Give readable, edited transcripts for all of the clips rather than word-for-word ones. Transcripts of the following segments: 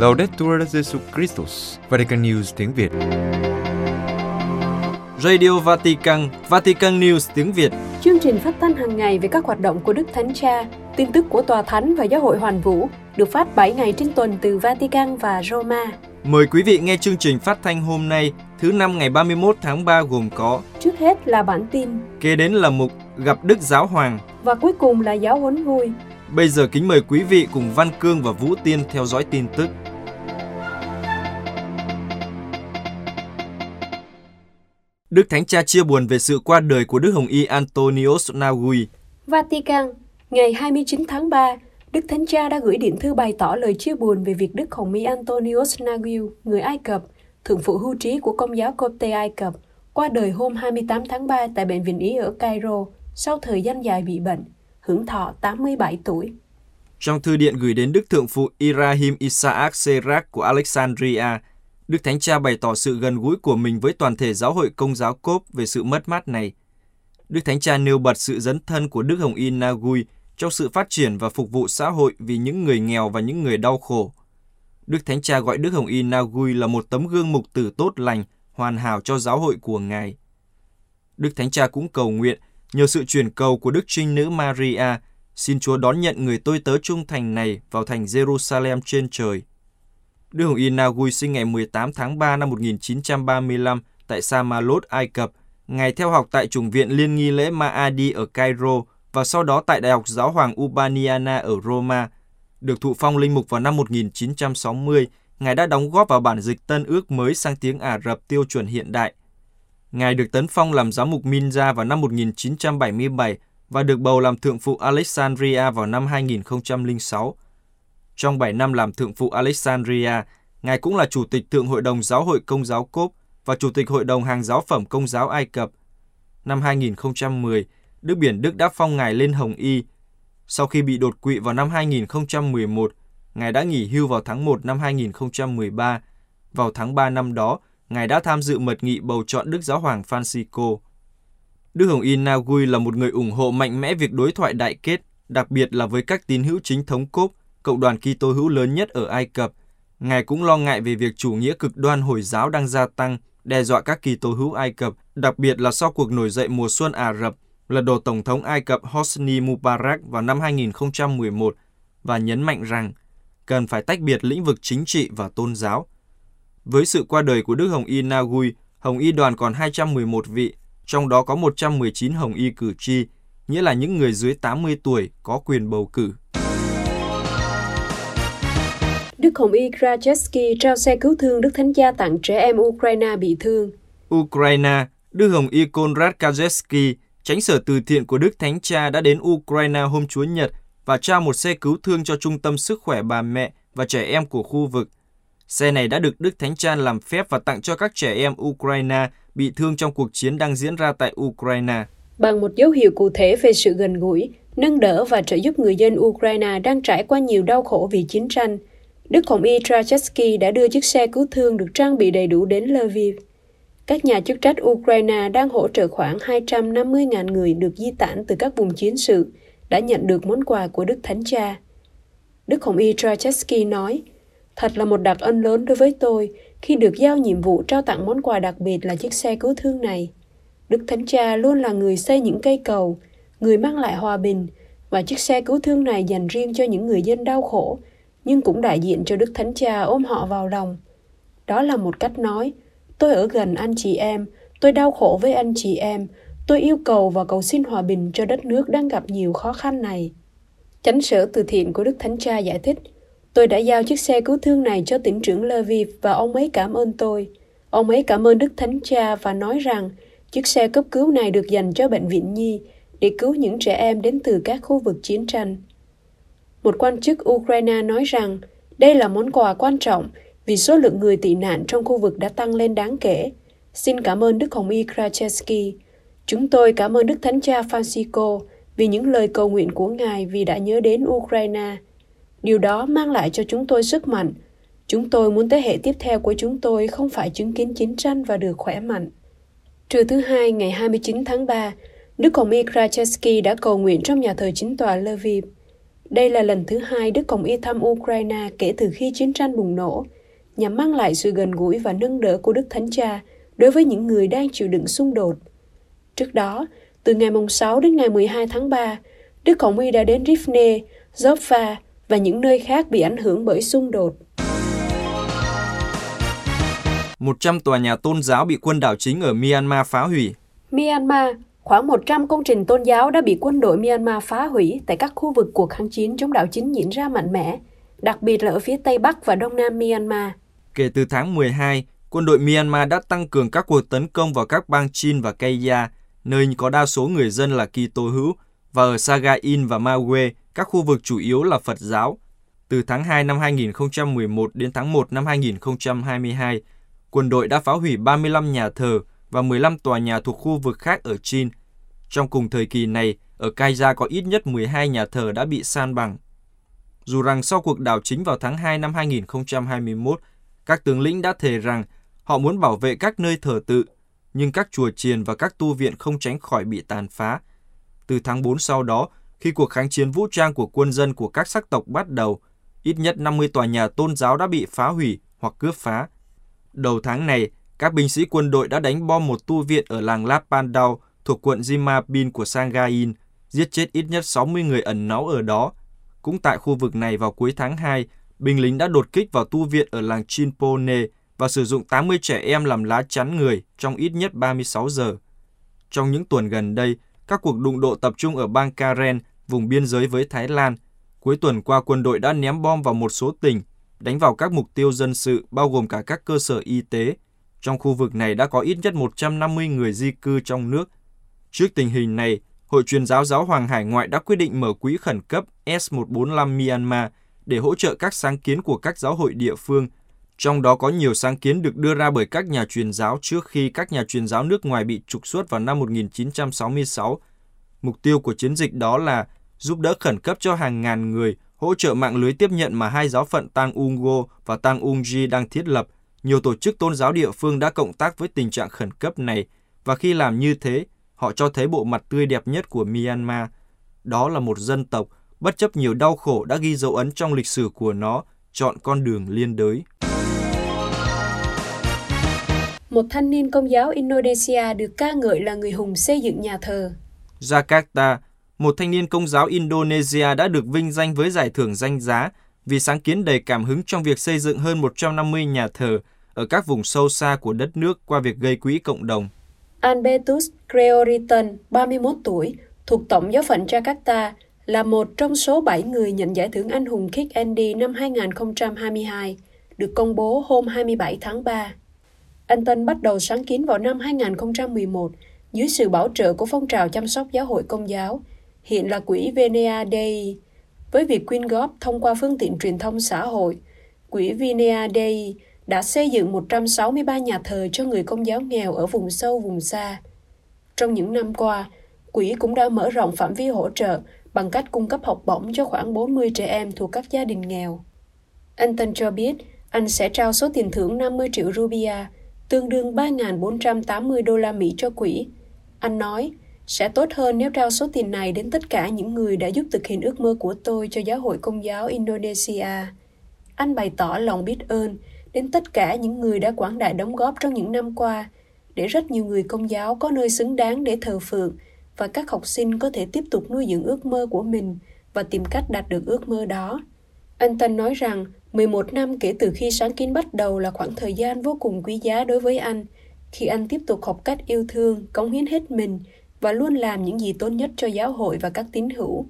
Laudetur Jesu Christus, Vatican News tiếng Việt. Radio Vatican, Vatican News tiếng Việt. Chương trình phát thanh hàng ngày về các hoạt động của Đức Thánh Cha, tin tức của Tòa Thánh và Giáo hội Hoàn Vũ được phát 7 ngày trên tuần từ Vatican và Roma. Mời quý vị nghe chương trình phát thanh hôm nay, thứ Năm ngày 31 tháng 3 gồm có: trước hết là bản tin, kế đến là mục Gặp Đức Giáo Hoàng và cuối cùng là giáo huấn vui. Bây giờ kính mời quý vị cùng Văn Cương và Vũ Tiên theo dõi tin tức. Đức Thánh Cha chia buồn về sự qua đời của Đức Hồng Y Antonios Nagui. Vatican, ngày 29 tháng 3, Đức Thánh Cha đã gửi điện thư bày tỏ lời chia buồn về việc Đức Hồng Y Antonios Nagui, người Ai Cập, thượng phụ hưu trí của Công giáo Copte Ai Cập, qua đời hôm 28 tháng 3 tại Bệnh viện Ý ở Cairo sau thời gian dài bị bệnh, hưởng thọ 87 tuổi. Trong thư điện gửi đến Đức Thượng phụ Ibrahim Isaac Serac của Alexandria, Đức Thánh Cha bày tỏ sự gần gũi của mình với toàn thể giáo hội Công giáo Cốp về sự mất mát này. Đức Thánh Cha nêu bật sự dấn thân của Đức Hồng Y Nagui trong sự phát triển và phục vụ xã hội vì những người nghèo và những người đau khổ. Đức Thánh Cha gọi Đức Hồng Y Nagui là một tấm gương mục tử tốt lành, hoàn hảo cho giáo hội của Ngài. Đức Thánh Cha cũng cầu nguyện nhờ sự chuyển cầu của Đức Trinh Nữ Maria, xin Chúa đón nhận người tôi tớ trung thành này vào thành Jerusalem trên trời. Đức Hồng Y Nagui sinh ngày 18 tháng 3 năm 1935 tại Samalot, Ai Cập. Ngài theo học tại Chủng viện Liên nghi lễ Maadi ở Cairo và sau đó tại Đại học Giáo hoàng Urbaniana ở Roma. Được thụ phong linh mục vào năm 1960, Ngài đã đóng góp vào bản dịch Tân Ước mới sang tiếng Ả Rập tiêu chuẩn hiện đại. Ngài được tấn phong làm giám mục Minza vào năm 1977 và được bầu làm thượng phụ Alexandria vào năm 2006. Trong 7 năm làm thượng phụ Alexandria, Ngài cũng là Chủ tịch Thượng hội đồng Giáo hội Công giáo Cốp và Chủ tịch Hội đồng Hàng giáo phẩm Công giáo Ai Cập. Năm 2010, Đức Biển Đức đã phong Ngài lên Hồng Y. Sau khi bị đột quỵ vào năm 2011, Ngài đã nghỉ hưu vào tháng 1 năm 2013. Vào tháng 3 năm đó, Ngài đã tham dự mật nghị bầu chọn Đức Giáo hoàng Francisco. Đức Hồng Y Nagui là một người ủng hộ mạnh mẽ việc đối thoại đại kết, đặc biệt là với các tín hữu chính thống Cốp, cộng đoàn Kitô hữu lớn nhất ở Ai Cập. Ngài cũng lo ngại về việc chủ nghĩa cực đoan Hồi giáo đang gia tăng, đe dọa các Kitô hữu Ai Cập, đặc biệt là sau cuộc nổi dậy mùa xuân Ả Rập, lật đổ Tổng thống Ai Cập Hosni Mubarak vào năm 2011 và nhấn mạnh rằng cần phải tách biệt lĩnh vực chính trị và tôn giáo. Với sự qua đời của Đức Hồng Y Nagui, Hồng Y đoàn còn 211 vị, trong đó có 119 Hồng Y cử tri, nghĩa là những người dưới 80 tuổi có quyền bầu cử. Đức Hồng Y Krajewski trao xe cứu thương Đức Thánh Cha tặng trẻ em Ukraine bị thương. Ukraine, Đức Hồng Y Konrad Krajewski, chánh sở từ thiện của Đức Thánh Cha đã đến Ukraine hôm Chúa Nhật và trao một xe cứu thương cho Trung tâm Sức khỏe Bà Mẹ và Trẻ Em của khu vực. Xe này đã được Đức Thánh Cha làm phép và tặng cho các trẻ em Ukraine bị thương trong cuộc chiến đang diễn ra tại Ukraine. Bằng một dấu hiệu cụ thể về sự gần gũi, nâng đỡ và trợ giúp người dân Ukraine đang trải qua nhiều đau khổ vì chiến tranh, Đức Hồng Y Krajewski đã đưa chiếc xe cứu thương được trang bị đầy đủ đến Lviv. Các nhà chức trách Ukraine đang hỗ trợ khoảng 250.000 người được di tản từ các vùng chiến sự đã nhận được món quà của Đức Thánh Cha. Đức Hồng Y Krajewski nói, thật là một đặc ân lớn đối với tôi khi được giao nhiệm vụ trao tặng món quà đặc biệt là chiếc xe cứu thương này. Đức Thánh Cha luôn là người xây những cây cầu, người mang lại hòa bình, và chiếc xe cứu thương này dành riêng cho những người dân đau khổ, nhưng cũng đại diện cho Đức Thánh Cha ôm họ vào lòng. Đó là một cách nói, tôi ở gần anh chị em, tôi đau khổ với anh chị em, tôi yêu cầu và cầu xin hòa bình cho đất nước đang gặp nhiều khó khăn này. Chánh sở từ thiện của Đức Thánh Cha giải thích, tôi đã giao chiếc xe cứu thương này cho tỉnh trưởng Lviv và ông ấy cảm ơn tôi. Ông ấy cảm ơn Đức Thánh Cha và nói rằng chiếc xe cấp cứu này được dành cho bệnh viện Nhi để cứu những trẻ em đến từ các khu vực chiến tranh. Một quan chức Ukraine nói rằng đây là món quà quan trọng vì số lượng người tị nạn trong khu vực đã tăng lên đáng kể. Xin cảm ơn Đức Hồng Y Krajewski. Chúng tôi cảm ơn Đức Thánh Cha Francisco vì những lời cầu nguyện của Ngài vì đã nhớ đến Ukraine. Điều đó mang lại cho chúng tôi sức mạnh. Chúng tôi muốn thế hệ tiếp theo của chúng tôi không phải chứng kiến chiến tranh và được khỏe mạnh. Trưa thứ Hai, ngày 29 tháng 3, Đức Hồng Y Krajewski đã cầu nguyện trong nhà thờ chính tòa Lviv. Đây là lần thứ hai Đức Cộng y thăm Ukraine kể từ khi chiến tranh bùng nổ, nhằm mang lại sự gần gũi và nâng đỡ của Đức Thánh Cha đối với những người đang chịu đựng xung đột. Trước đó, từ ngày 6 đến ngày 12 tháng 3, Đức Cộng y đã đến Rivne, Joppa và những nơi khác bị ảnh hưởng bởi xung đột. 100 tòa nhà tôn giáo bị quân đảo chính ở Myanmar phá hủy. Myanmar, khoảng 100 công trình tôn giáo đã bị quân đội Myanmar phá hủy tại các khu vực cuộc kháng chiến chống đảo chính diễn ra mạnh mẽ, đặc biệt là ở phía Tây Bắc và Đông Nam Myanmar. Kể từ tháng 12, quân đội Myanmar đã tăng cường các cuộc tấn công vào các bang Chin và Kaya, nơi có đa số người dân là Kitô hữu, và ở Sagaing và Mawe, các khu vực chủ yếu là Phật giáo. Từ tháng 2 năm 2011 đến tháng 1 năm 2022, quân đội đã phá hủy 35 nhà thờ và 15 tòa nhà thuộc khu vực khác ở Chin. Trong cùng thời kỳ này, ở Kaya có ít nhất 12 nhà thờ đã bị san bằng. Dù rằng sau cuộc đảo chính vào tháng 2 năm 2021, các tướng lĩnh đã thề rằng họ muốn bảo vệ các nơi thờ tự, nhưng các chùa chiền và các tu viện không tránh khỏi bị tàn phá. Từ tháng 4 sau đó, khi cuộc kháng chiến vũ trang của quân dân của các sắc tộc bắt đầu, ít nhất 50 tòa nhà tôn giáo đã bị phá hủy hoặc cướp phá. Đầu tháng này, các binh sĩ quân đội đã đánh bom một tu viện ở làng La Pandau thuộc quận Simapin của Sagaing, giết chết ít nhất 60 người ẩn náu ở đó. Cũng tại khu vực này vào cuối tháng 2, binh lính đã đột kích vào tu viện ở làng Chinpone và sử dụng 80 trẻ em làm lá chắn người trong ít nhất 36 giờ. Trong những tuần gần đây, các cuộc đụng độ tập trung ở bang Karen, vùng biên giới với Thái Lan. Cuối tuần qua, quân đội đã ném bom vào một số tỉnh, đánh vào các mục tiêu dân sự, bao gồm cả các cơ sở y tế. Trong khu vực này đã có ít nhất 150 người di cư trong nước. Trước tình hình này, Hội Truyền giáo Giáo hoàng Hải ngoại đã quyết định mở quỹ khẩn cấp S145 Myanmar để hỗ trợ các sáng kiến của các giáo hội địa phương. Trong đó có nhiều sáng kiến được đưa ra bởi các nhà truyền giáo trước khi các nhà truyền giáo nước ngoài bị trục xuất vào năm 1966. Mục tiêu của chiến dịch đó là giúp đỡ khẩn cấp cho hàng ngàn người, hỗ trợ mạng lưới tiếp nhận mà hai giáo phận Tang Ungo và Tang Ungji đang thiết lập. Nhiều tổ chức tôn giáo địa phương đã cộng tác với tình trạng khẩn cấp này, và khi làm như thế, họ cho thấy bộ mặt tươi đẹp nhất của Myanmar. Đó là một dân tộc, bất chấp nhiều đau khổ, đã ghi dấu ấn trong lịch sử của nó, chọn con đường liên đới. Một thanh niên Công giáo Indonesia được ca ngợi là người hùng xây dựng nhà thờ. Jakarta, một thanh niên Công giáo Indonesia đã được vinh danh với giải thưởng danh giá vì sáng kiến đầy cảm hứng trong việc xây dựng hơn 150 nhà thờ ở các vùng sâu xa của đất nước qua việc gây quỹ cộng đồng. Albertus Creorian, 31 tuổi, thuộc Tổng giáo phận Jakarta, là một trong số 7 người nhận giải thưởng anh hùng Kick Andy năm 2022, được công bố hôm 27 tháng 3. Anh Tân bắt đầu sáng kiến vào năm 2011 dưới sự bảo trợ của phong trào chăm sóc giáo hội Công giáo, hiện là quỹ Venea Dei. Với việc quyên góp thông qua phương tiện truyền thông xã hội, quỹ Venea Dei đã xây dựng 163 nhà thờ cho người Công giáo nghèo ở vùng sâu, vùng xa. Trong những năm qua, quỹ cũng đã mở rộng phạm vi hỗ trợ bằng cách cung cấp học bổng cho khoảng 40 trẻ em thuộc các gia đình nghèo. Anh Tân cho biết anh sẽ trao số tiền thưởng 50 triệu rupia, tương đương 3.480 đô la Mỹ cho quỹ. Anh nói, sẽ tốt hơn nếu trao số tiền này đến tất cả những người đã giúp thực hiện ước mơ của tôi cho Giáo hội Công giáo Indonesia. Anh bày tỏ lòng biết ơn đến tất cả những người đã quảng đại đóng góp trong những năm qua, để rất nhiều người Công giáo có nơi xứng đáng để thờ phượng và các học sinh có thể tiếp tục nuôi dưỡng ước mơ của mình và tìm cách đạt được ước mơ đó. Anh Tân nói rằng 11 năm kể từ khi sáng kiến bắt đầu là khoảng thời gian vô cùng quý giá đối với anh, khi anh tiếp tục học cách yêu thương, cống hiến hết mình và luôn làm những gì tốt nhất cho giáo hội và các tín hữu.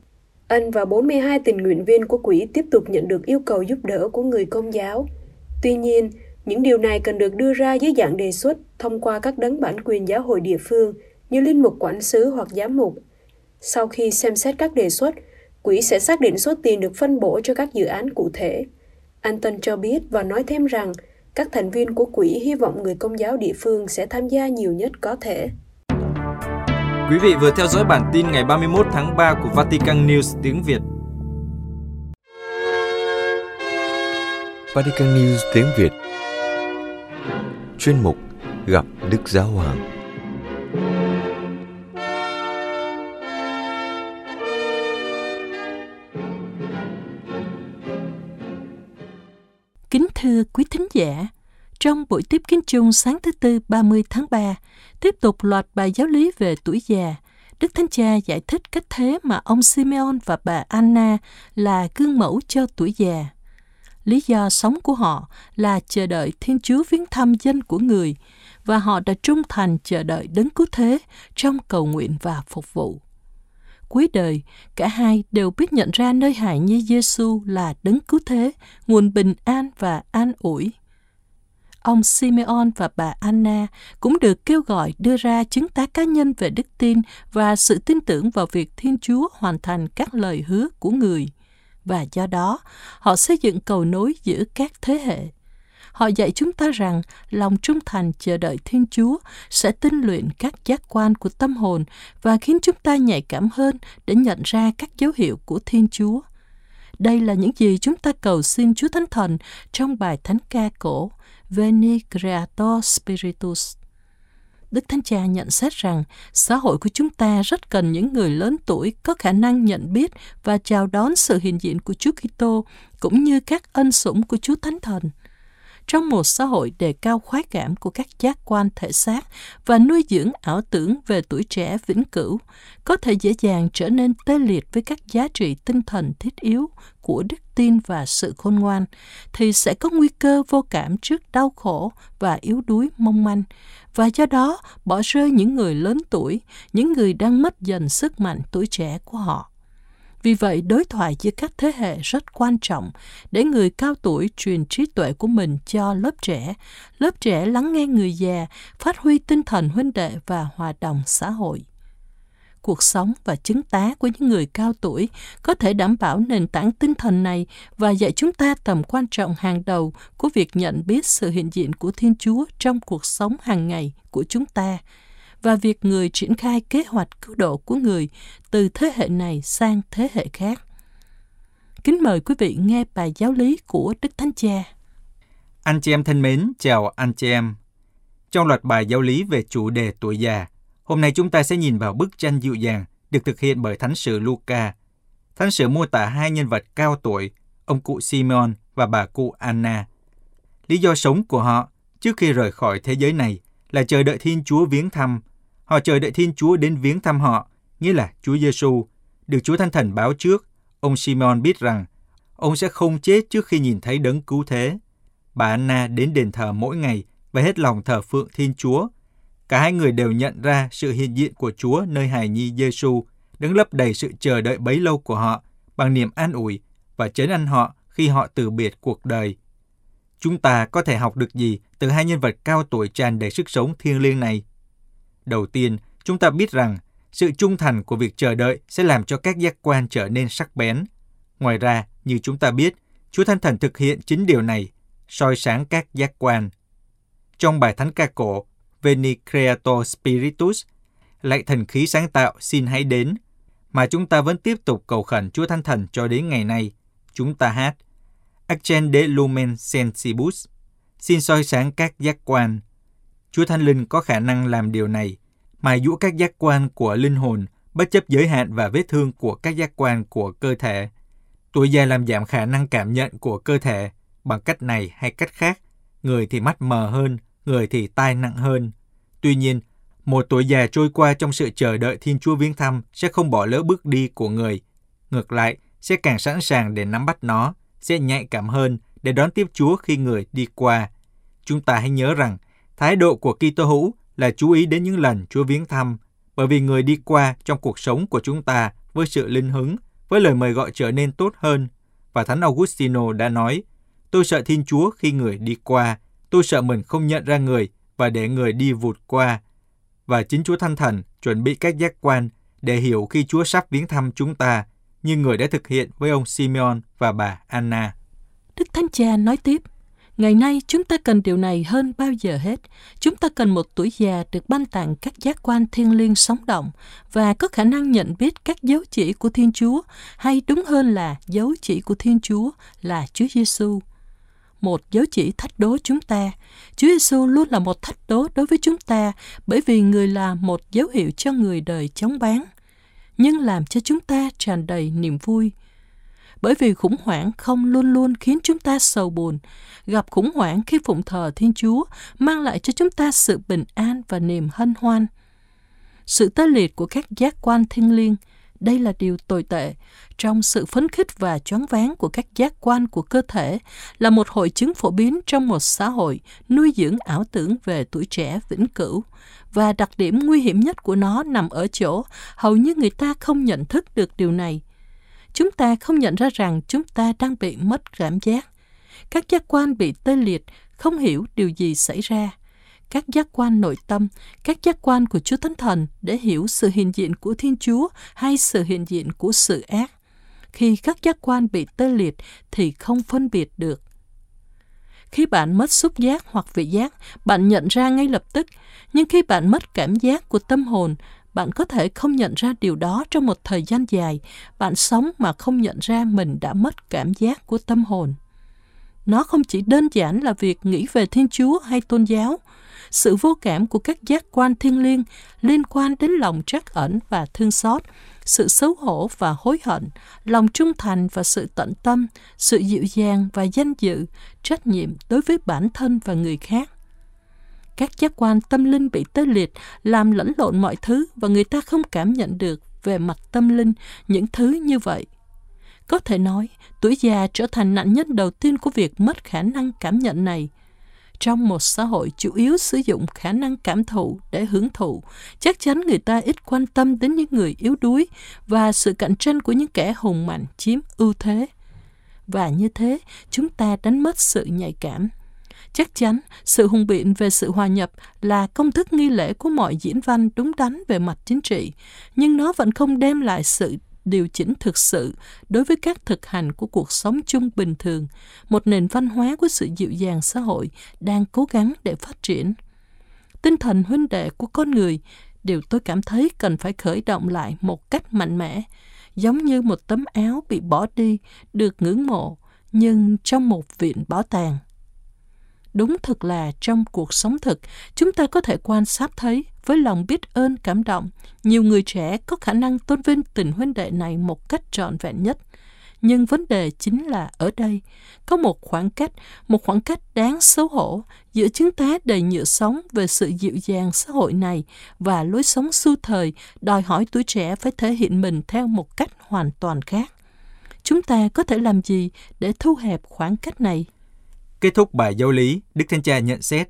Anh và 42 tình nguyện viên của quỹ tiếp tục nhận được yêu cầu giúp đỡ của người Công giáo. Tuy nhiên, những điều này cần được đưa ra dưới dạng đề xuất thông qua các đấng bản quyền giáo hội địa phương như linh mục quản xứ hoặc giám mục. Sau khi xem xét các đề xuất, quỹ sẽ xác định số tiền được phân bổ cho các dự án cụ thể. Anh Tân cho biết và nói thêm rằng các thành viên của quỹ hy vọng người Công giáo địa phương sẽ tham gia nhiều nhất có thể. Quý vị vừa theo dõi bản tin ngày 31 tháng 3 của Vatican News tiếng Việt. Vatican News tiếng Việt. Chuyên mục Gặp Đức Giáo hoàng. thưa quý thính giả, trong buổi tiếp kiến chung sáng thứ Tư 30 tháng 3, tiếp tục loạt bài giáo lý về tuổi già, Đức Thánh Cha giải thích cách thế mà ông Simeon và bà Anna là gương mẫu cho tuổi già. Lý do sống của họ là chờ đợi Thiên Chúa viếng thăm danh của Người, và họ đã trung thành chờ đợi Đấng Cứu Thế trong cầu nguyện và phục vụ. Cuối đời, cả hai đều biết nhận ra nơi hài nhi Giêsu là Đấng Cứu Thế, nguồn bình an và an ủi. Ông Simeon và bà Anna cũng được kêu gọi đưa ra chứng tá cá nhân về đức tin và sự tin tưởng vào việc Thiên Chúa hoàn thành các lời hứa của Người. Và do đó, họ xây dựng cầu nối giữa các thế hệ. Họ dạy chúng ta rằng lòng trung thành chờ đợi Thiên Chúa sẽ tinh luyện các giác quan của tâm hồn và khiến chúng ta nhạy cảm hơn để nhận ra các dấu hiệu của Thiên Chúa. Đây là những gì chúng ta cầu xin Chúa Thánh Thần trong bài thánh ca cổ Veni Creator Spiritus. Đức Thánh Cha nhận xét rằng xã hội của chúng ta rất cần những người lớn tuổi có khả năng nhận biết và chào đón sự hiện diện của Chúa Kitô cũng như các ân sủng của Chúa Thánh Thần. Trong một xã hội đề cao khoái cảm của các giác quan thể xác và nuôi dưỡng ảo tưởng về tuổi trẻ vĩnh cửu, có thể dễ dàng trở nên tê liệt với các giá trị tinh thần thiết yếu của đức tin và sự khôn ngoan, thì sẽ có nguy cơ vô cảm trước đau khổ và yếu đuối mong manh, và do đó bỏ rơi những người lớn tuổi, những người đang mất dần sức mạnh tuổi trẻ của họ. Vì vậy, đối thoại giữa các thế hệ rất quan trọng để người cao tuổi truyền trí tuệ của mình cho lớp trẻ lắng nghe người già, phát huy tinh thần huynh đệ và hòa đồng xã hội. Cuộc sống và chứng tá của những người cao tuổi có thể đảm bảo nền tảng tinh thần này và dạy chúng ta tầm quan trọng hàng đầu của việc nhận biết sự hiện diện của Thiên Chúa trong cuộc sống hàng ngày của chúng ta, và việc Người triển khai kế hoạch cứu độ của Người từ thế hệ này sang thế hệ khác. Kính mời quý vị nghe bài giáo lý của Đức Thánh Cha. Anh chị em thân mến, chào anh chị em. Trong loạt bài giáo lý về chủ đề tuổi già, hôm nay chúng ta sẽ nhìn vào bức tranh dịu dàng được thực hiện bởi Thánh Sử Luca. Thánh Sử mô tả hai nhân vật cao tuổi, ông cụ Simeon và bà cụ Anna. Lý do sống của họ trước khi rời khỏi thế giới này là chờ đợi Thiên Chúa viếng thăm. Họ chờ đợi Thiên Chúa đến viếng thăm họ, nghĩa là Chúa Giêsu. Được Chúa Thánh Thần báo trước, ông Simeon biết rằng ông sẽ không chết trước khi nhìn thấy Đấng Cứu Thế. Bà Anna đến đền thờ mỗi ngày và hết lòng thờ phượng Thiên Chúa. Cả hai người đều nhận ra sự hiện diện của Chúa nơi hài nhi Giêsu, Đấng lấp đầy sự chờ đợi bấy lâu của họ bằng niềm an ủi và trấn an họ khi họ từ biệt cuộc đời. Chúng ta có thể học được gì từ hai nhân vật cao tuổi tràn đầy sức sống thiêng liêng này? Đầu tiên, chúng ta biết rằng sự trung thành của việc chờ đợi sẽ làm cho các giác quan trở nên sắc bén. Ngoài ra, như chúng ta biết, Chúa Thánh Thần thực hiện chính điều này, soi sáng các giác quan. Trong bài thánh ca cổ Veni Creator Spiritus, lạy thần khí sáng tạo xin hãy đến, mà chúng ta vẫn tiếp tục cầu khẩn Chúa Thánh Thần cho đến ngày nay, chúng ta hát Accente Lumen Sensibus, xin soi sáng các giác quan. Chúa Thánh Linh có khả năng làm điều này, mài dũa các giác quan của linh hồn, bất chấp giới hạn và vết thương của các giác quan của cơ thể. Tuổi già làm giảm khả năng cảm nhận của cơ thể bằng cách này hay cách khác, người thì mắt mờ hơn, người thì tai nặng hơn. Tuy nhiên, một tuổi già trôi qua trong sự chờ đợi Thiên Chúa viếng thăm sẽ không bỏ lỡ bước đi của người. Ngược lại, sẽ càng sẵn sàng để nắm bắt nó, sẽ nhạy cảm hơn để đón tiếp Chúa khi người đi qua. Chúng ta hãy nhớ rằng, thái độ của Kitô hữu là chú ý đến những lần Chúa viếng thăm, bởi vì người đi qua trong cuộc sống của chúng ta với sự linh hứng, với lời mời gọi trở nên tốt hơn. Và Thánh Augustino đã nói, tôi sợ Thiên Chúa khi người đi qua, tôi sợ mình không nhận ra người và để người đi vụt qua. Và chính Chúa Thánh Thần chuẩn bị các giác quan để hiểu khi Chúa sắp viếng thăm chúng ta, như Người đã thực hiện với ông Simeon và bà Anna. Đức Thánh Cha nói tiếp, ngày nay chúng ta cần điều này hơn bao giờ hết. Chúng ta cần một tuổi già được ban tặng các giác quan thiêng liêng sống động và có khả năng nhận biết các dấu chỉ của Thiên Chúa, hay đúng hơn là dấu chỉ của Thiên Chúa là Chúa Giêsu. Một dấu chỉ thách đố chúng ta. Chúa Giêsu luôn là một thách đố đối với chúng ta, bởi vì Người là một dấu hiệu cho người đời chóng váng, nhưng làm cho chúng ta tràn đầy niềm vui. bởi vì khủng hoảng không luôn luôn khiến chúng ta sầu buồn. Gặp khủng hoảng khi phụng thờ Thiên Chúa mang lại cho chúng ta sự bình an và niềm hân hoan. Sự tê liệt của các giác quan thiêng liêng, đây là điều tồi tệ. Trong sự phấn khích và choáng váng của các giác quan của cơ thể là một hội chứng phổ biến trong một xã hội nuôi dưỡng ảo tưởng về tuổi trẻ vĩnh cửu. Và đặc điểm nguy hiểm nhất của nó nằm ở chỗ hầu như người ta không nhận thức được điều này. Chúng ta không nhận ra rằng chúng ta đang bị mất cảm giác. Các giác quan bị tê liệt, không hiểu điều gì xảy ra. Các giác quan nội tâm, các giác quan của Chúa Thánh Thần để hiểu sự hiện diện của Thiên Chúa hay sự hiện diện của sự ác. Khi các giác quan bị tê liệt thì không phân biệt được. Khi bạn mất xúc giác hoặc vị giác, bạn nhận ra ngay lập tức. Nhưng khi bạn mất cảm giác của tâm hồn, bạn có thể không nhận ra điều đó trong một thời gian dài. Bạn sống mà không nhận ra mình đã mất cảm giác của tâm hồn. Nó không chỉ đơn giản là việc nghĩ về Thiên Chúa hay tôn giáo. Sự vô cảm của các giác quan thiêng liêng liên quan đến lòng trắc ẩn và thương xót, sự xấu hổ và hối hận, lòng trung thành và sự tận tâm, sự dịu dàng và danh dự, trách nhiệm đối với bản thân và người khác. Các giác quan tâm linh bị tê liệt, làm lẫn lộn mọi thứ và người ta không cảm nhận được về mặt tâm linh những thứ như vậy. Có thể nói, tuổi già trở thành nạn nhân đầu tiên của việc mất khả năng cảm nhận này. Trong một xã hội chủ yếu sử dụng khả năng cảm thụ để hưởng thụ, chắc chắn người ta ít quan tâm đến những người yếu đuối và sự cạnh tranh của những kẻ hùng mạnh chiếm ưu thế. Và như thế, chúng ta đánh mất sự nhạy cảm. Chắc chắn, sự hùng biện về sự hòa nhập là công thức nghi lễ của mọi diễn văn đúng đắn về mặt chính trị, nhưng nó vẫn không đem lại sự điều chỉnh thực sự đối với các thực hành của cuộc sống chung bình thường, một nền văn hóa của sự dịu dàng xã hội đang cố gắng để phát triển. Tinh thần huynh đệ của con người, điều tôi cảm thấy cần phải khởi động lại một cách mạnh mẽ, giống như một tấm áo bị bỏ đi, được ngưỡng mộ, nhưng trong một viện bảo tàng. Đúng thực là trong cuộc sống thực, chúng ta có thể quan sát thấy với lòng biết ơn cảm động, nhiều người trẻ có khả năng tôn vinh tình huynh đệ này một cách trọn vẹn nhất. Nhưng vấn đề chính là ở đây, có một khoảng cách đáng xấu hổ giữa chứng tá đầy nhựa sống về sự dịu dàng xã hội này và lối sống xu thời đòi hỏi tuổi trẻ phải thể hiện mình theo một cách hoàn toàn khác. Chúng ta có thể làm gì để thu hẹp khoảng cách này? Kết thúc bài giáo lý, Đức Thánh Cha nhận xét,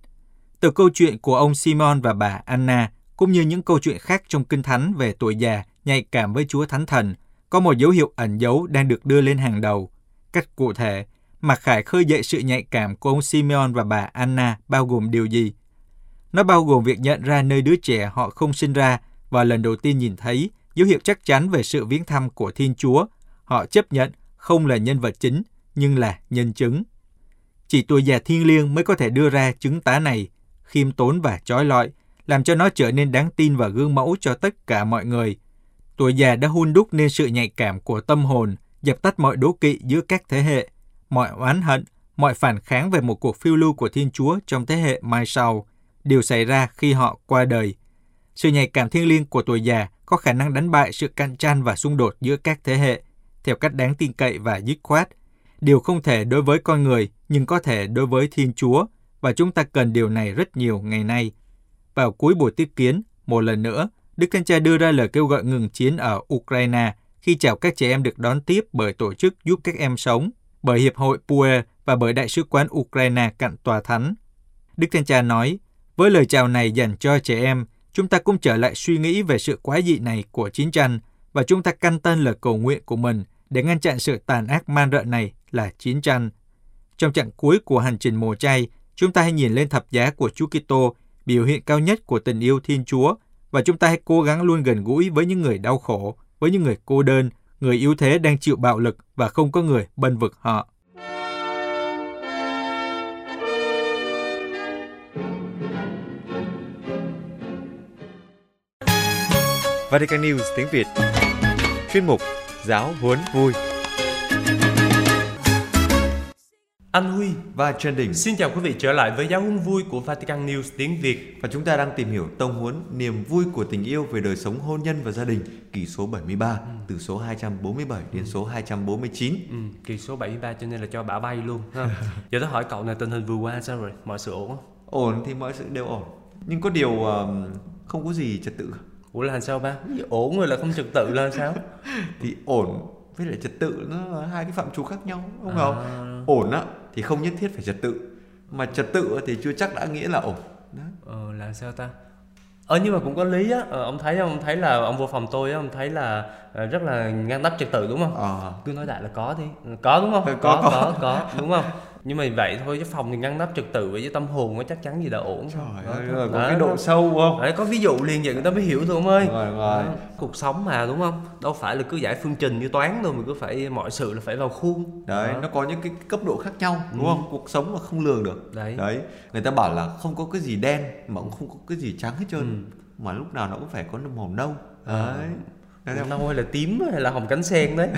từ câu chuyện của ông Simeon và bà Anna, cũng như những câu chuyện khác trong Kinh Thánh về tuổi già nhạy cảm với Chúa Thánh Thần, có một dấu hiệu ẩn dấu đang được đưa lên hàng đầu. Cách cụ thể, mặc khải khơi dậy sự nhạy cảm của ông Simeon và bà Anna bao gồm điều gì? Nó bao gồm việc nhận ra nơi đứa trẻ họ không sinh ra và lần đầu tiên nhìn thấy dấu hiệu chắc chắn về sự viếng thăm của Thiên Chúa. Họ chấp nhận không là nhân vật chính, nhưng là nhân chứng. Chỉ tuổi già thiêng liêng mới có thể đưa ra chứng tá này, khiêm tốn và trói lọi, làm cho nó trở nên đáng tin và gương mẫu cho tất cả mọi người. Tuổi già đã hun đúc nên sự nhạy cảm của tâm hồn, dập tắt mọi đố kỵ giữa các thế hệ, mọi oán hận, mọi phản kháng về một cuộc phiêu lưu của Thiên Chúa trong thế hệ mai sau, đều xảy ra khi họ qua đời. Sự nhạy cảm thiêng liêng của tuổi già có khả năng đánh bại sự cạnh tranh và xung đột giữa các thế hệ, theo cách đáng tin cậy và dứt khoát. Điều không thể đối với con người, nhưng có thể đối với Thiên Chúa, và chúng ta cần điều này rất nhiều ngày nay. Vào cuối buổi tiếp kiến, một lần nữa, Đức Thánh Cha đưa ra lời kêu gọi ngừng chiến ở Ukraine khi chào các trẻ em được đón tiếp bởi tổ chức giúp các em sống, bởi Hiệp hội Puer và bởi Đại sứ quán Ukraine cạnh Tòa Thánh. Đức Thánh Cha nói, với lời chào này dành cho trẻ em, chúng ta cũng trở lại suy nghĩ về sự quá dị này của chiến tranh, và chúng ta căn tân lời cầu nguyện của mình để ngăn chặn sự tàn ác man rợ này là chiến tranh. Trong chặng cuối của hành trình mùa chay, chúng ta hãy nhìn lên thập giá của Chúa Kitô, biểu hiện cao nhất của tình yêu Thiên Chúa, và chúng ta hãy cố gắng luôn gần gũi với những người đau khổ, với những người cô đơn, người yếu thế đang chịu bạo lực và không có người bênh vực họ. Vatican News tiếng Việt. Chuyên mục Giáo huấn vui. Anh Huy và Trần Đình. Xin chào quý vị trở lại với Giáo huấn vui của Vatican News tiếng Việt. Và chúng ta đang tìm hiểu tông huấn Niềm vui của tình yêu về đời sống hôn nhân và gia đình, kỳ số 73, từ số 247 đến số 249. Kỳ số 73 cho nên là cho bả bay luôn ha. Giờ tôi hỏi cậu này, tình hình vừa qua sao rồi? Mọi sự ổn không? Ổn thì mọi sự đều ổn. Nhưng có điều không có gì trật tự. Ủa là sao ba? Ổn rồi là không trật tự là sao? Thì ổn với lại trật tự nó hai cái phạm trù khác nhau, đúng không? Ổn á thì không nhất thiết phải trật tự, mà trật tự thì chưa chắc đã nghĩa là ổn. Là sao ta? Nhưng mà cũng có lý á. Ông thấy không? Ông thấy là ông vô phòng tôi á, ông thấy là rất là ngăn nắp trật tự đúng không? Cứ nói đại là có đi, có đúng không? Có đúng không? Nhưng mà vậy thôi chứ phòng thì ngăn nắp trật tự với tâm hồn nó chắc chắn gì là ổn. Trời ơi, có cái độ sâu không? Đấy, có ví dụ liền vậy người ta mới hiểu thôi ông ơi. Rồi. Cuộc sống mà đúng không? Đâu phải là cứ giải phương trình như toán thôi mà cứ phải mọi sự là phải vào khuôn. Đấy, nó có những cái cấp độ khác nhau đúng không? Cuộc sống là không lường được. Đấy. Người ta bảo là không có cái gì đen mà cũng không có cái gì trắng hết trơn. Mà lúc nào nó cũng phải có màu nâu. Đấy. Nâu hay là tím hay là hồng cánh sen đấy.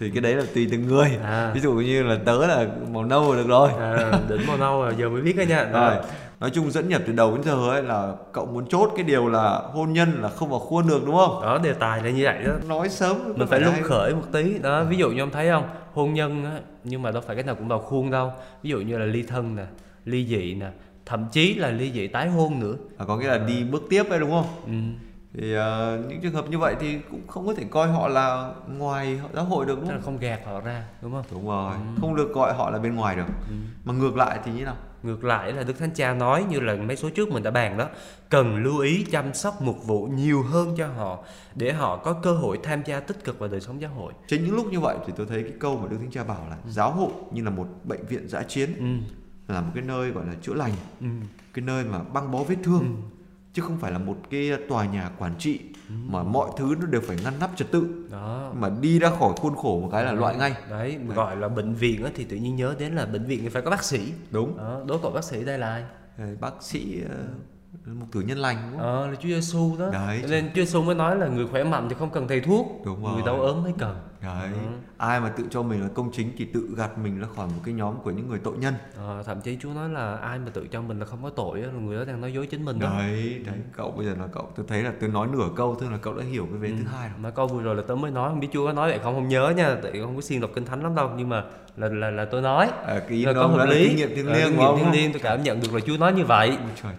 Thì cái đấy là tùy từng người. Ví dụ như là tớ là màu nâu là được rồi. Đỉnh màu nâu giờ mới biết đó nha. Rồi. Nói chung dẫn nhập từ đầu đến giờ ấy là cậu muốn chốt cái điều là hôn nhân là không vào khuôn được đúng không? Đó, đề tài là như vậy đó. Nói sớm mình phải lung khởi một tí đó. Ví dụ như ông thấy không, hôn nhân á, nhưng mà đâu phải cái nào cũng vào khuôn đâu. Ví dụ như là ly thân nè, ly dị nè, thậm chí là ly dị tái hôn nữa. Có nghĩa là đi bước tiếp ấy đúng không? Thì những trường hợp như vậy thì cũng không có thể coi họ là ngoài giáo hội được đúng không? Là không gạt họ ra đúng không? Đúng rồi, không được gọi họ là bên ngoài được. Mà ngược lại thì như nào? Ngược lại là Đức Thánh Cha nói như là mấy số trước mình đã bàn đó, cần lưu ý chăm sóc mục vụ nhiều hơn cho họ để họ có cơ hội tham gia tích cực vào đời sống giáo hội. Trên những lúc như vậy thì tôi thấy cái câu mà Đức Thánh Cha bảo là giáo hội như là một bệnh viện dã chiến, là một cái nơi gọi là chữa lành, cái nơi mà băng bó vết thương, chứ không phải là một cái tòa nhà quản trị mà mọi thứ nó đều phải ngăn nắp trật tự đó. Mà đi ra khỏi khuôn khổ một cái là loại ngay. Đấy, gọi là bệnh viện thì tự nhiên nhớ đến là bệnh viện thì phải có bác sĩ. Đúng đó, đối tượng bác sĩ đây là ai? Bác sĩ một cử nhân lành đúng không? Là Chúa Giêsu đó. Đấy, nên Chúa Giêsu mới nói là người khỏe mạnh thì không cần thầy thuốc, người đau ốm mới cần. Đấy, ai mà tự cho mình là công chính thì tự gạt mình ra khỏi một cái nhóm của những người tội nhân. Thậm chí Chúa nói là ai mà tự cho mình là không có tội là người đó đang nói dối chính mình đó. Đấy, cậu bây giờ là cậu, tôi thấy là tôi nói nửa câu thôi là cậu đã hiểu cái vế thứ hai rồi. Mà câu vừa rồi là tớ mới nói, không biết Chúa có nói vậy không nhớ nha, tại không có siêng đọc kinh thánh lắm đâu, nhưng mà là tôi nói. Cái đó là kinh nghiệm thiêng liêng, tôi cảm nhận được là Chúa nói như vậy. Trời.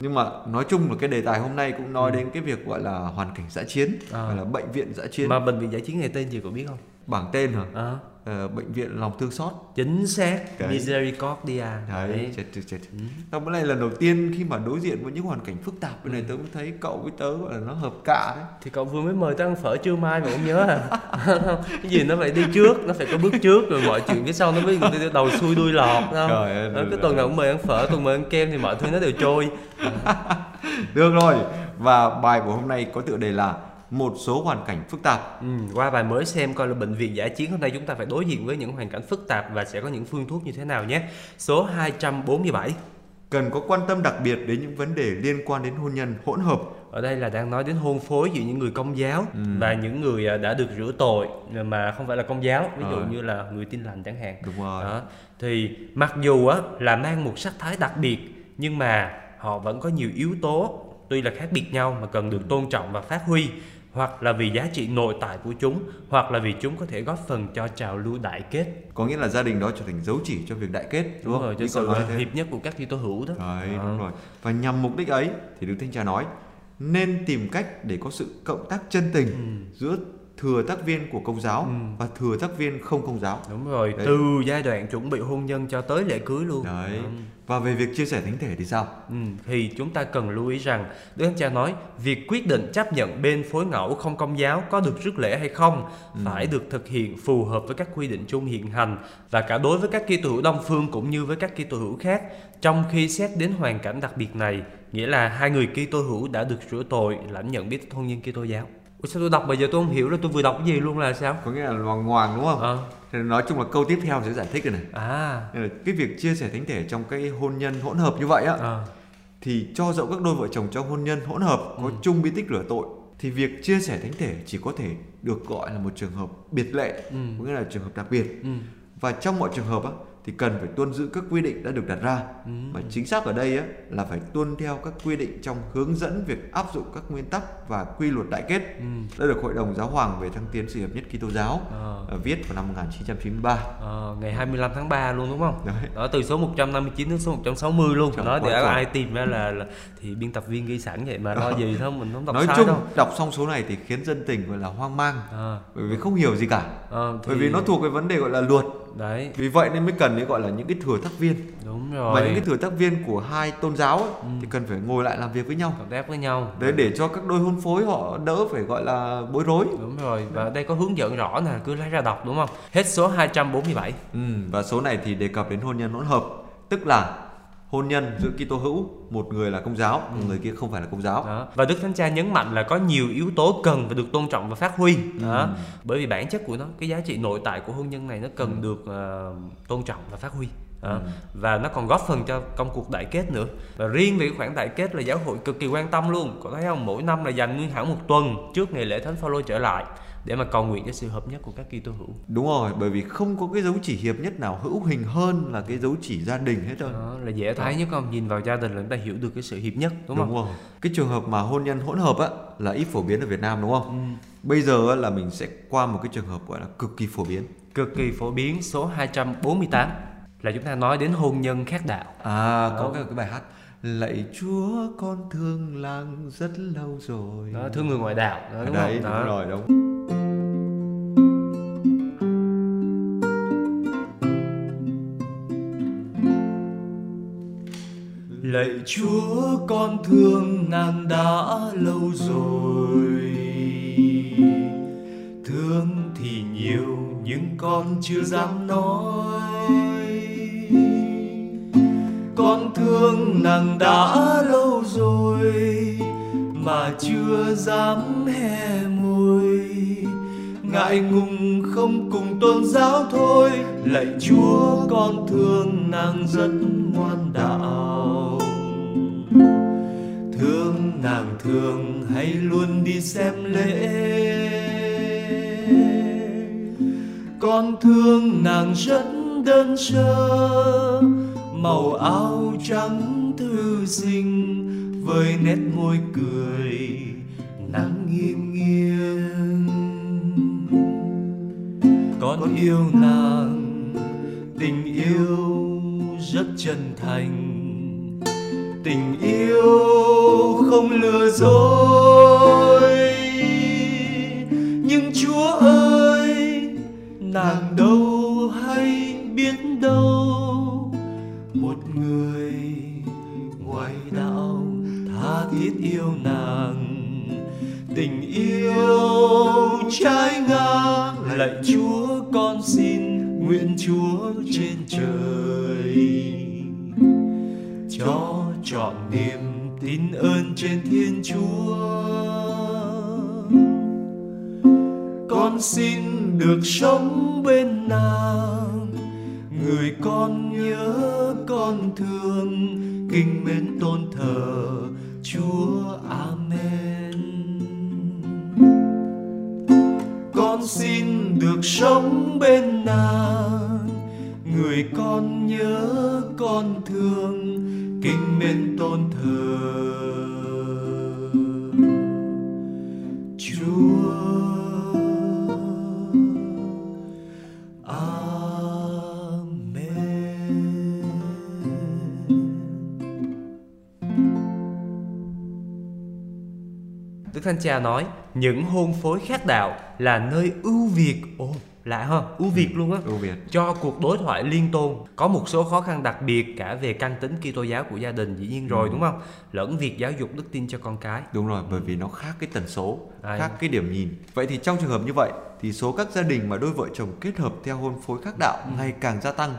Nhưng mà nói chung là cái đề tài hôm nay cũng nói đến cái việc gọi là hoàn cảnh dã chiến, gọi là bệnh viện dã chiến. Mà bệnh viện dã chiến này tên gì cậu biết không? Bảng tên hả? Bệnh viện lòng thương xót. Chính xác. Misericordia. Đấy. Chết. Sau bữa nay lần đầu tiên khi mà đối diện với những hoàn cảnh phức tạp bên này, tớ mới thấy cậu với tớ gọi là nó hợp cả đấy. Thì cậu vừa mới mời tớ ăn phở trưa mai mà không nhớ à? Cái gì nó phải đi trước, nó phải có bước trước rồi mọi chuyện phía sau nó mới đầu xuôi đuôi lọt. Trời ơi. Cái tuần nào cũng mời ăn phở, tuần mời ăn kem thì mọi thứ nó đều trôi. Được rồi. Và bài của hôm nay có tựa đề là một số hoàn cảnh phức tạp. Qua bài mới xem coi là bệnh viện dã chiến hôm nay chúng ta phải đối diện với những hoàn cảnh phức tạp và sẽ có những phương thuốc như thế nào nhé. Số 247. Cần có quan tâm đặc biệt đến những vấn đề liên quan đến hôn nhân hỗn hợp. Ở đây là đang nói đến hôn phối giữa những người Công giáo và những người đã được rửa tội mà không phải là Công giáo, ví dụ như là người Tin lành chẳng hạn. Đúng rồi. Đó. Thì mặc dù là mang một sắc thái đặc biệt nhưng mà họ vẫn có nhiều yếu tố tuy là khác biệt nhau mà cần được tôn trọng và phát huy, hoặc là vì giá trị nội tại của chúng, hoặc là vì chúng có thể góp phần cho trào lưu đại kết. Có nghĩa là gia đình đó trở thành dấu chỉ cho việc đại kết, đúng không? Cho sự hiệp nhất của các Kitô hữu đó. Đấy, đúng rồi. Và nhằm mục đích ấy thì Đức Thánh Cha nói nên tìm cách để có sự cộng tác chân tình giữa thừa tác viên của Công giáo và thừa tác viên không Công giáo. Đúng rồi, đấy. Từ giai đoạn chuẩn bị hôn nhân cho tới lễ cưới luôn. Đấy. Và về việc chia sẻ thánh thể thì sao? Thì chúng ta cần lưu ý rằng Đức Thánh Cha nói việc quyết định chấp nhận bên phối ngẫu không Công giáo có được rước lễ hay không phải được thực hiện phù hợp với các quy định chung hiện hành và cả đối với các Kitô hữu Đông phương cũng như với các Kitô hữu khác. Trong khi xét đến hoàn cảnh đặc biệt này, nghĩa là hai người Kitô hữu đã được rửa tội lãnh nhận bí tích hôn nhân Kitô giáo. Sao tôi đọc bây giờ tôi không hiểu là tôi vừa đọc cái gì luôn là sao? Có nghĩa là ngoàng đúng không? Thì nói chung là câu tiếp theo sẽ giải thích rồi này. Cái việc chia sẻ thánh thể trong cái hôn nhân hỗn hợp như vậy thì cho dẫu các đôi vợ chồng trong hôn nhân hỗn hợp có chung bí tích rửa tội thì việc chia sẻ thánh thể chỉ có thể được gọi là một trường hợp biệt lệ, có nghĩa là trường hợp đặc biệt. Và trong mọi trường hợp thì cần phải tuân giữ các quy định đã được đặt ra. Mà chính xác ở đây á, là phải tuân theo các quy định trong hướng dẫn việc áp dụng các nguyên tắc và quy luật đại kết đã được Hội đồng Giáo hoàng về Thăng Tiến Sự Hiệp Nhất Kitô Giáo viết vào năm 1993, ngày 25 tháng 3 luôn đúng không? Đó, từ số 159 đến số 160 luôn. Nói thì ai tìm ra là thì biên tập viên ghi sẵn vậy mà lo gì thôi, mình không đọc sai đâu. Nói chung đọc xong số này thì khiến dân tình gọi là hoang mang, bởi vì không hiểu gì cả, bởi vì nó thuộc cái vấn đề gọi là luật. Đấy. Vì vậy nên mới cần cái gọi là những cái thừa tác viên. Đúng rồi. Mà những cái thừa tác viên của hai tôn giáo ấy, thì cần phải ngồi lại làm việc với nhau, cộng tác với nhau để cho các đôi hôn phối họ đỡ phải gọi là bối rối. Đúng rồi. Và đây có hướng dẫn rõ là cứ lấy ra đọc đúng không? Hết số 247. Và số này thì đề cập đến hôn nhân hỗn hợp, tức là hôn nhân giữa Kitô hữu, một người là Công giáo, một người kia không phải là Công giáo. Đó. Và Đức Thánh Cha nhấn mạnh là có nhiều yếu tố cần phải được tôn trọng và phát huy. Đó. Bởi vì bản chất của nó, cái giá trị nội tại của hôn nhân này nó cần được tôn trọng và phát huy. Và nó còn góp phần cho công cuộc đại kết nữa. Và riêng về khoản đại kết là Giáo hội cực kỳ quan tâm luôn. Có thấy không? Mỗi năm là dành nguyên hẳn một tuần trước ngày lễ Thánh Phaolô trở lại để mà cầu nguyện cho sự hợp nhất của các Kitô hữu. Đúng rồi, bởi vì không có cái dấu chỉ hiệp nhất nào hữu hình hơn là cái dấu chỉ gia đình hết rồi. Đó, là dễ thấy nhất không? Nhìn vào gia đình là chúng ta hiểu được cái sự hiệp nhất đúng không? Đúng rồi. Cái trường hợp mà hôn nhân hỗn hợp á là ít phổ biến ở Việt Nam đúng không? Bây giờ là mình sẽ qua một cái trường hợp gọi là cực kỳ phổ biến. Cực kỳ phổ biến số 248 là chúng ta nói đến hôn nhân khác đạo. Có cái bài hát Lạy Chúa con thương làng rất lâu rồi. Đó, thương người ngoại đạo. Đó, đúng đấy, không? Đó. Đúng rồi, đúng. Lạy Chúa con thương nàng đã lâu rồi, thương thì nhiều nhưng con chưa dám nói. Con thương nàng đã lâu rồi mà chưa dám hé môi, ngại ngùng không cùng tôn giáo thôi. Lạy Chúa con thương nàng rất ngoan đạo, thương nàng thường hay luôn đi xem lễ. Con thương nàng rất đơn sơ, màu áo trắng thư sinh với nét môi cười nắng nghiêng nghiêng. Con yêu nàng tình yêu rất chân thành, tình yêu không lừa dối. Nhưng Chúa ơi, nàng đâu hay biết đâu, một người ngoại đạo tha thiết yêu nàng, tình yêu trái ngang. Lạy Chúa con xin, nguyện Chúa trên trời cho trọn niềm tin ơn trên Thiên Chúa. Con xin được sống bên nàng, người con nhớ con thương, kính mến tôn thờ Chúa. Amen. Con xin được sống bên nàng, người con nhớ con thương, kính mến tôn thờ Chúa. Đức Thánh Cha nói những hôn phối khác đạo là nơi ưu việt, lạ ha, ưu việt luôn á, cho cuộc đối thoại liên tôn. Có một số khó khăn đặc biệt cả về căn tính Kitô giáo của gia đình dĩ nhiên rồi đúng không, lẫn việc giáo dục đức tin cho con cái. Đúng rồi, bởi vì nó khác cái tần số, khác cái điểm nhìn. Vậy thì trong trường hợp như vậy thì số các gia đình mà đôi vợ chồng kết hợp theo hôn phối khác đạo ngày càng gia tăng,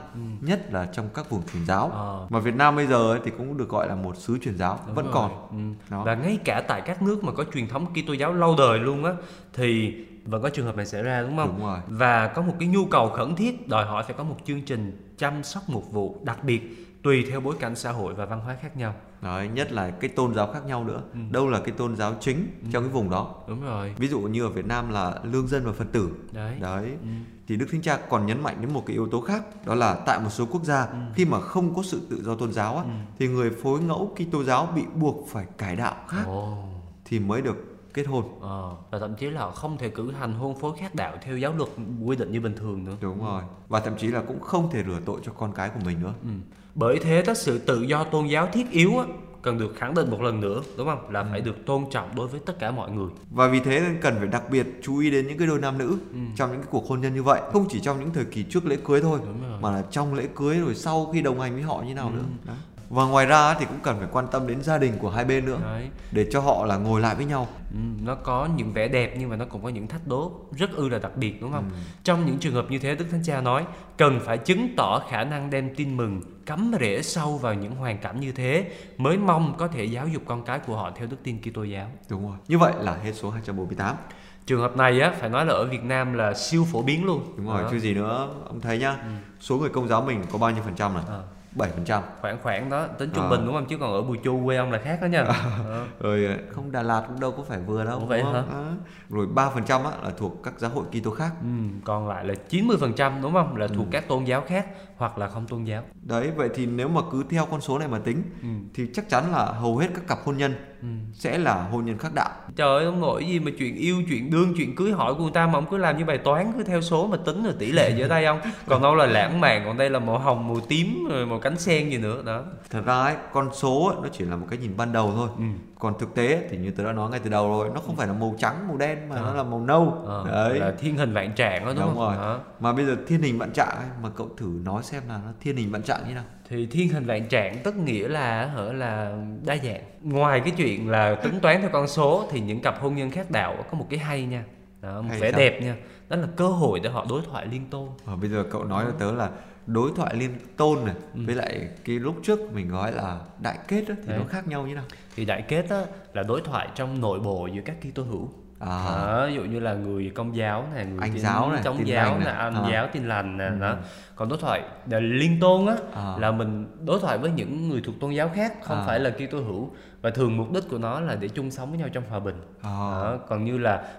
nhất là trong các vùng truyền giáo. Mà Việt Nam bây giờ ấy thì cũng được gọi là một xứ truyền giáo. Đúng vẫn rồi. Còn và ngay cả tại các nước mà có truyền thống Kitô giáo lâu đời luôn á thì vẫn có trường hợp này xảy ra đúng không? Đúng rồi. Và có một cái nhu cầu khẩn thiết đòi hỏi phải có một chương trình chăm sóc mục vụ đặc biệt tùy theo bối cảnh xã hội và văn hóa khác nhau. Đấy, nhất là cái tôn giáo khác nhau nữa. Đâu là cái tôn giáo chính trong cái vùng đó. Đúng rồi. Ví dụ như ở Việt Nam là lương dân và Phật tử. Đấy. Thì Đức Thánh Cha còn nhấn mạnh đến một cái yếu tố khác, đó là tại một số quốc gia khi mà không có sự tự do tôn giáo thì người phối ngẫu Kitô giáo bị buộc phải cải đạo khác thì mới được kết hôn. Và thậm chí là họ không thể cử hành hôn phối khác đạo theo giáo luật quy định như bình thường nữa. Đúng rồi. Và thậm chí là cũng không thể rửa tội cho con cái của mình nữa. Bởi thế các sự tự do tôn giáo thiết yếu cần được khẳng định một lần nữa, đúng không? Là phải được tôn trọng đối với tất cả mọi người. Và vì thế nên cần phải đặc biệt chú ý đến những cái đôi nam nữ trong những cái cuộc hôn nhân như vậy. Không chỉ trong những thời kỳ trước lễ cưới thôi, mà là trong lễ cưới rồi sau khi đồng hành với họ như nào nữa. Đấy. Và ngoài ra thì cũng cần phải quan tâm đến gia đình của hai bên nữa. Đấy. Để cho họ là ngồi lại với nhau. Nó có những vẻ đẹp nhưng mà nó cũng có những thách đố rất là đặc biệt, đúng không? Trong những trường hợp như thế, Đức Thánh Cha nói cần phải chứng tỏ khả năng đem tin mừng cắm rễ sâu vào những hoàn cảnh như thế, mới mong có thể giáo dục con cái của họ theo đức tin Kitô giáo. Đúng rồi. Như vậy là hết số 248. Trường hợp này á, phải nói là ở Việt Nam là siêu phổ biến luôn. Đúng rồi, chứ gì nữa. Ông thấy nhá, số người Công giáo mình có bao nhiêu phần trăm này? 7%. Khoảng đó, tính trung bình đúng không? Chứ còn ở Bùi Chu quê ông là khác đó nha. Rồi không, Đà Lạt cũng đâu có phải vừa đâu. Vậy hả? Rồi 3% là thuộc các giáo hội Kitô khác. Còn lại là 90% đúng không? Là thuộc các tôn giáo khác hoặc là không tôn giáo. Đấy, vậy thì nếu mà cứ theo con số này mà tính thì chắc chắn là hầu hết các cặp hôn nhân sẽ là hôn nhân khác đạo. Trời ơi, ông nội gì mà chuyện yêu, chuyện đương, chuyện cưới hỏi của người ta mà ông cứ làm như bài toán, cứ theo số mà tính rồi tỷ lệ giữa đây không? Còn đâu là lãng mạn, còn đây là màu hồng, màu tím, rồi màu cánh sen gì nữa đó. Thật ra ấy, con số ấy, nó chỉ là một cái nhìn ban đầu thôi. Còn thực tế thì như tớ đã nói ngay từ đầu rồi, nó không phải là màu trắng, màu đen mà nó là màu nâu. Đấy. Là thiên hình vạn trạng đó, đúng không? Rồi. Mà bây giờ thiên hình vạn trạng ấy, mà cậu thử nói xem là nó thiên hình vạn trạng như nào? Thì thiên hình vạn trạng tức nghĩa là đa dạng. Ngoài cái chuyện là tính toán theo con số thì những cặp hôn nhân khác đạo có một cái hay nha. Đó, một vẻ đẹp nha. Đó là cơ hội để họ đối thoại liên tôn. Bây giờ cậu nói cho tớ là đối thoại liên tôn này với lại cái lúc trước mình gọi là đại kết đó, thì nó khác nhau như nào? Thì đại kết đó là đối thoại trong nội bộ giữa các Kitô hữu. Ví dụ như là người Công giáo này, người Anh giáo này, Chống giáo này, Anh giáo, Tin lành này đó. Còn đối thoại liên tôn á là mình đối thoại với những người thuộc tôn giáo khác, không phải là Kitô hữu, và thường mục đích của nó là để chung sống với nhau trong hòa bình. Còn như là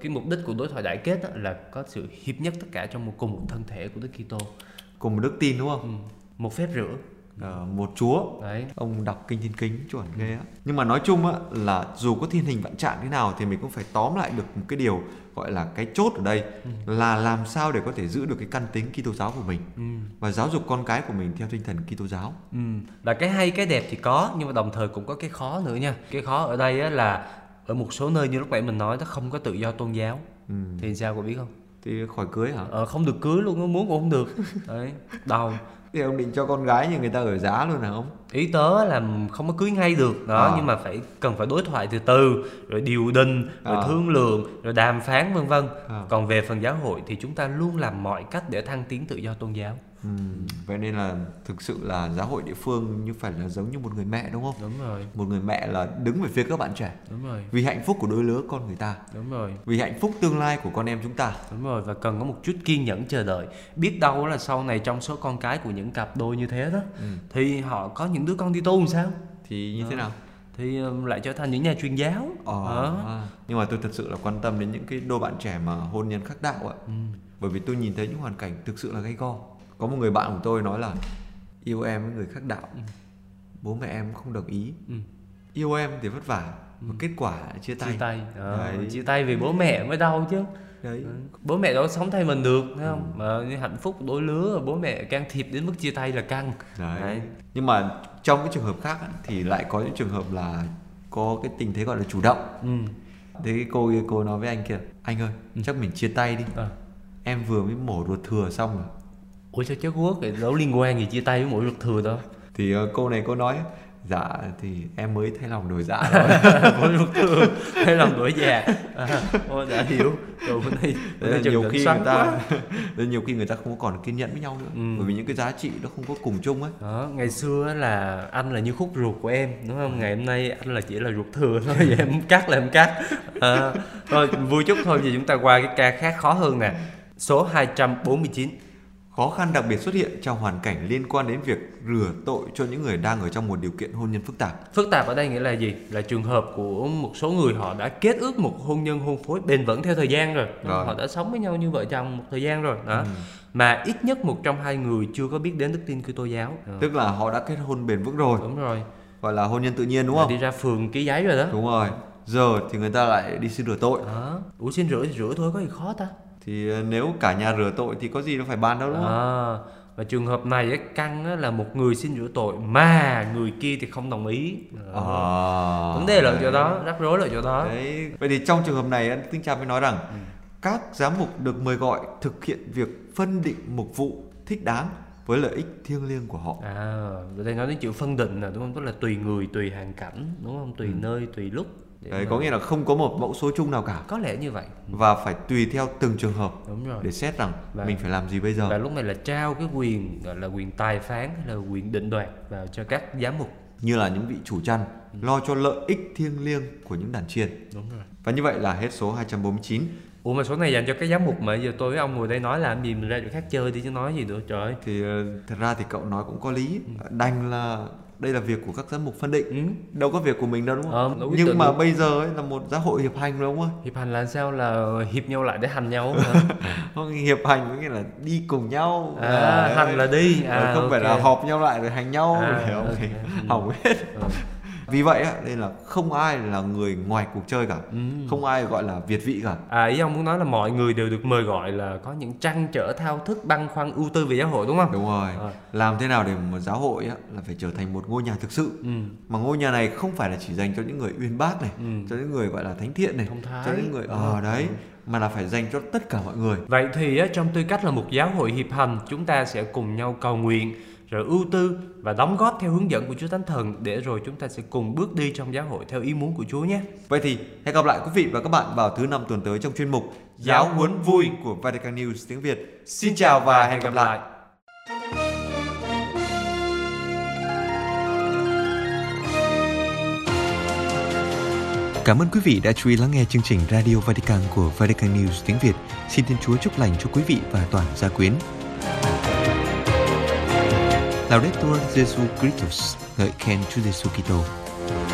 cái mục đích của đối thoại đại kết á, là có sự hiệp nhất tất cả trong cùng một thân thể của Đức Kitô, cùng một đức tin, đúng không? Một phép rửa, một Chúa. Đấy. Ông đọc Kinh Thiên Kính chuẩn ghê á. Nhưng mà nói chung á, là dù có thiên hình vạn trạng thế nào thì mình cũng phải tóm lại được một cái điều gọi là cái chốt ở đây là làm sao để có thể giữ được cái căn tính Kitô giáo của mình và giáo dục con cái của mình theo tinh thần Kitô giáo. Là cái hay, cái đẹp thì có, nhưng mà đồng thời cũng có cái khó nữa nha. Cái khó ở đây á, là ở một số nơi như lúc nãy mình nói, nó không có tự do tôn giáo. Thì sao, cô biết không? Thì khỏi cưới hả? Không được cưới luôn, nó muốn cũng không được. Đấy, đầu. Thì ông định cho con gái như người ta ở giá luôn hả ông? Ý tớ là không có cưới ngay được đó, nhưng mà cần phải đối thoại từ từ, rồi điều đình, rồi thương lượng, rồi đàm phán, vân vân. Còn về phần giáo hội thì chúng ta luôn làm mọi cách để thăng tiến tự do tôn giáo. Vậy nên là thực sự là giáo hội địa phương như phải là giống như một người mẹ, đúng không? Đúng rồi. Một người mẹ là đứng về phía các bạn trẻ. Đúng rồi. Vì hạnh phúc của đôi lứa con người ta. Đúng rồi. Vì hạnh phúc tương lai của con em chúng ta. Đúng rồi. Và cần có một chút kiên nhẫn chờ đợi. Biết đâu là sau này trong số con cái của những cặp đôi như thế đó thì họ có những đứa con đi tu làm sao? Thì như thế nào? Thì lại trở thành những nhà truyền giáo. Nhưng mà tôi thật sự là quan tâm đến những cái đôi bạn trẻ mà hôn nhân khác đạo ạ. Bởi vì tôi nhìn thấy những hoàn cảnh thực sự là gay go. Có một người bạn của tôi nói là yêu em với người khác đạo, bố mẹ em không đồng ý, yêu em thì vất vả, mà kết quả là chia tay. Chia tay vì bố mẹ mới đau chứ. Đấy. Bố mẹ đâu sống thay mình được, thấy không? Mà hạnh phúc đôi lứa, bố mẹ can thiệp đến mức chia tay là căng. Đấy. Nhưng mà trong cái trường hợp khác thì lại có những trường hợp là có cái tình thế gọi là chủ động. Thế cô kia, cô nói với anh kia: anh ơi, chắc mình chia tay đi, em vừa mới mổ ruột thừa xong rồi. Ủa sao chết quốc, đâu liên quan gì chia tay với mỗi luật thừa đâu. Thì cô này cô nói: dạ thì em mới thay lòng đổi dạ rồi. Mỗi luật thừa, thay lòng đổi dạ. Ôi đã hiểu. Rồi nhiều khi người ta không còn kiên nhẫn với nhau nữa. Bởi vì những cái giá trị nó không có cùng chung ấy. Đó, ngày xưa là anh là như khúc ruột của em, đúng không? Ngày hôm nay anh là chỉ là ruột thừa thôi. Vậy em cắt là em cắt. Thôi vui chút thôi, giờ chúng ta qua cái ca khác khó hơn nè. Số 249. Khó khăn đặc biệt xuất hiện trong hoàn cảnh liên quan đến việc rửa tội cho những người đang ở trong một điều kiện hôn nhân phức tạp. Phức tạp ở đây nghĩa là gì? Là trường hợp của một số người họ đã kết ước một hôn nhân hôn phối bền vững theo thời gian rồi. Họ đã sống với nhau như vợ chồng một thời gian rồi đó. Mà ít nhất một trong hai người chưa có biết đến đức tin Kitô giáo. Tức là họ đã kết hôn bền vững rồi. Đúng rồi. Gọi là hôn nhân tự nhiên đúng không? Đi ra phường ký giấy rồi đó. Đúng rồi. Giờ thì người ta lại đi xin rửa tội. Ủa xin rửa thì rửa thôi, có gì khó ta? Thì nếu cả nhà rửa tội thì có gì đâu phải bàn đâu đúng không? Và trường hợp này ấy, căng là một người xin rửa tội mà người kia thì không đồng ý. Vấn đề là ở chỗ đó, rắc rối là ở chỗ đó. Đấy. Vậy thì trong trường hợp này, Tinh Cha mới nói rằng các giám mục được mời gọi thực hiện việc phân định mục vụ thích đáng với lợi ích thiêng liêng của họ. Đây nói đến chữ phân định là đúng không? Tức là tùy người, tùy hoàn cảnh, đúng không? Tùy nơi, tùy lúc. Đấy, có nghĩa là không có một mẫu số chung nào cả. Có lẽ như vậy. Và phải tùy theo từng trường hợp. Đúng rồi. Để xét rằng mình phải làm gì bây giờ. Và lúc này là trao cái quyền gọi là quyền tài phán hay là quyền định đoạt vào cho các giám mục, như là những vị chủ chăn lo cho lợi ích thiêng liêng của những đàn chiên. Đúng rồi. Và như vậy là hết số 249. Ủa mà số này dành cho cái giám mục mà giờ tôi với ông ngồi đây nói làm gì, mình ra chỗ khác chơi đi chứ nói gì nữa trời ơi. Thì thật ra thì cậu nói cũng có lý. Đành là đây là việc của các giám mục phân định. Đâu có việc của mình đâu đúng không? Nhưng mà bây giờ ấy, là một giáo hội hiệp hành đúng không? Hiệp hành là sao? Là hiệp nhau lại để hành nhau. Hiệp hành có nghĩa là đi cùng nhau. Hành là đi. Không phải là họp nhau lại rồi hành nhau. Hỏng hết. Vì vậy đây là không ai là người ngoài cuộc chơi cả. Không ai gọi là việt vị cả. Ý ông muốn nói là mọi người đều được mời gọi, là có những trăn trở, thao thức, băn khoăn, ưu tư về giáo hội đúng không? Đúng rồi. Làm thế nào để một giáo hội là phải trở thành một ngôi nhà thực sự. Mà ngôi nhà này không phải là chỉ dành cho những người uyên bác này, cho những người gọi là thánh thiện này, cho những người mà là phải dành cho tất cả mọi người. Vậy thì trong tư cách là một giáo hội hiệp hành, chúng ta sẽ cùng nhau cầu nguyện, rồi ưu tư và đóng góp theo hướng dẫn của Chúa Thánh Thần, để rồi chúng ta sẽ cùng bước đi trong giáo hội theo ý muốn của Chúa nhé. Vậy thì hẹn gặp lại quý vị và các bạn vào thứ 5 tuần tới trong chuyên mục Giáo huấn vui của Vatican News tiếng Việt. Xin chào và hẹn gặp lại. Cảm ơn quý vị đã chú ý lắng nghe chương trình Radio Vatican của Vatican News tiếng Việt. Xin Thiên Chúa chúc lành cho quý vị và toàn gia quyến. Laudetur Jesu Christus, ngợi khen Chúa Giêsu Kitô.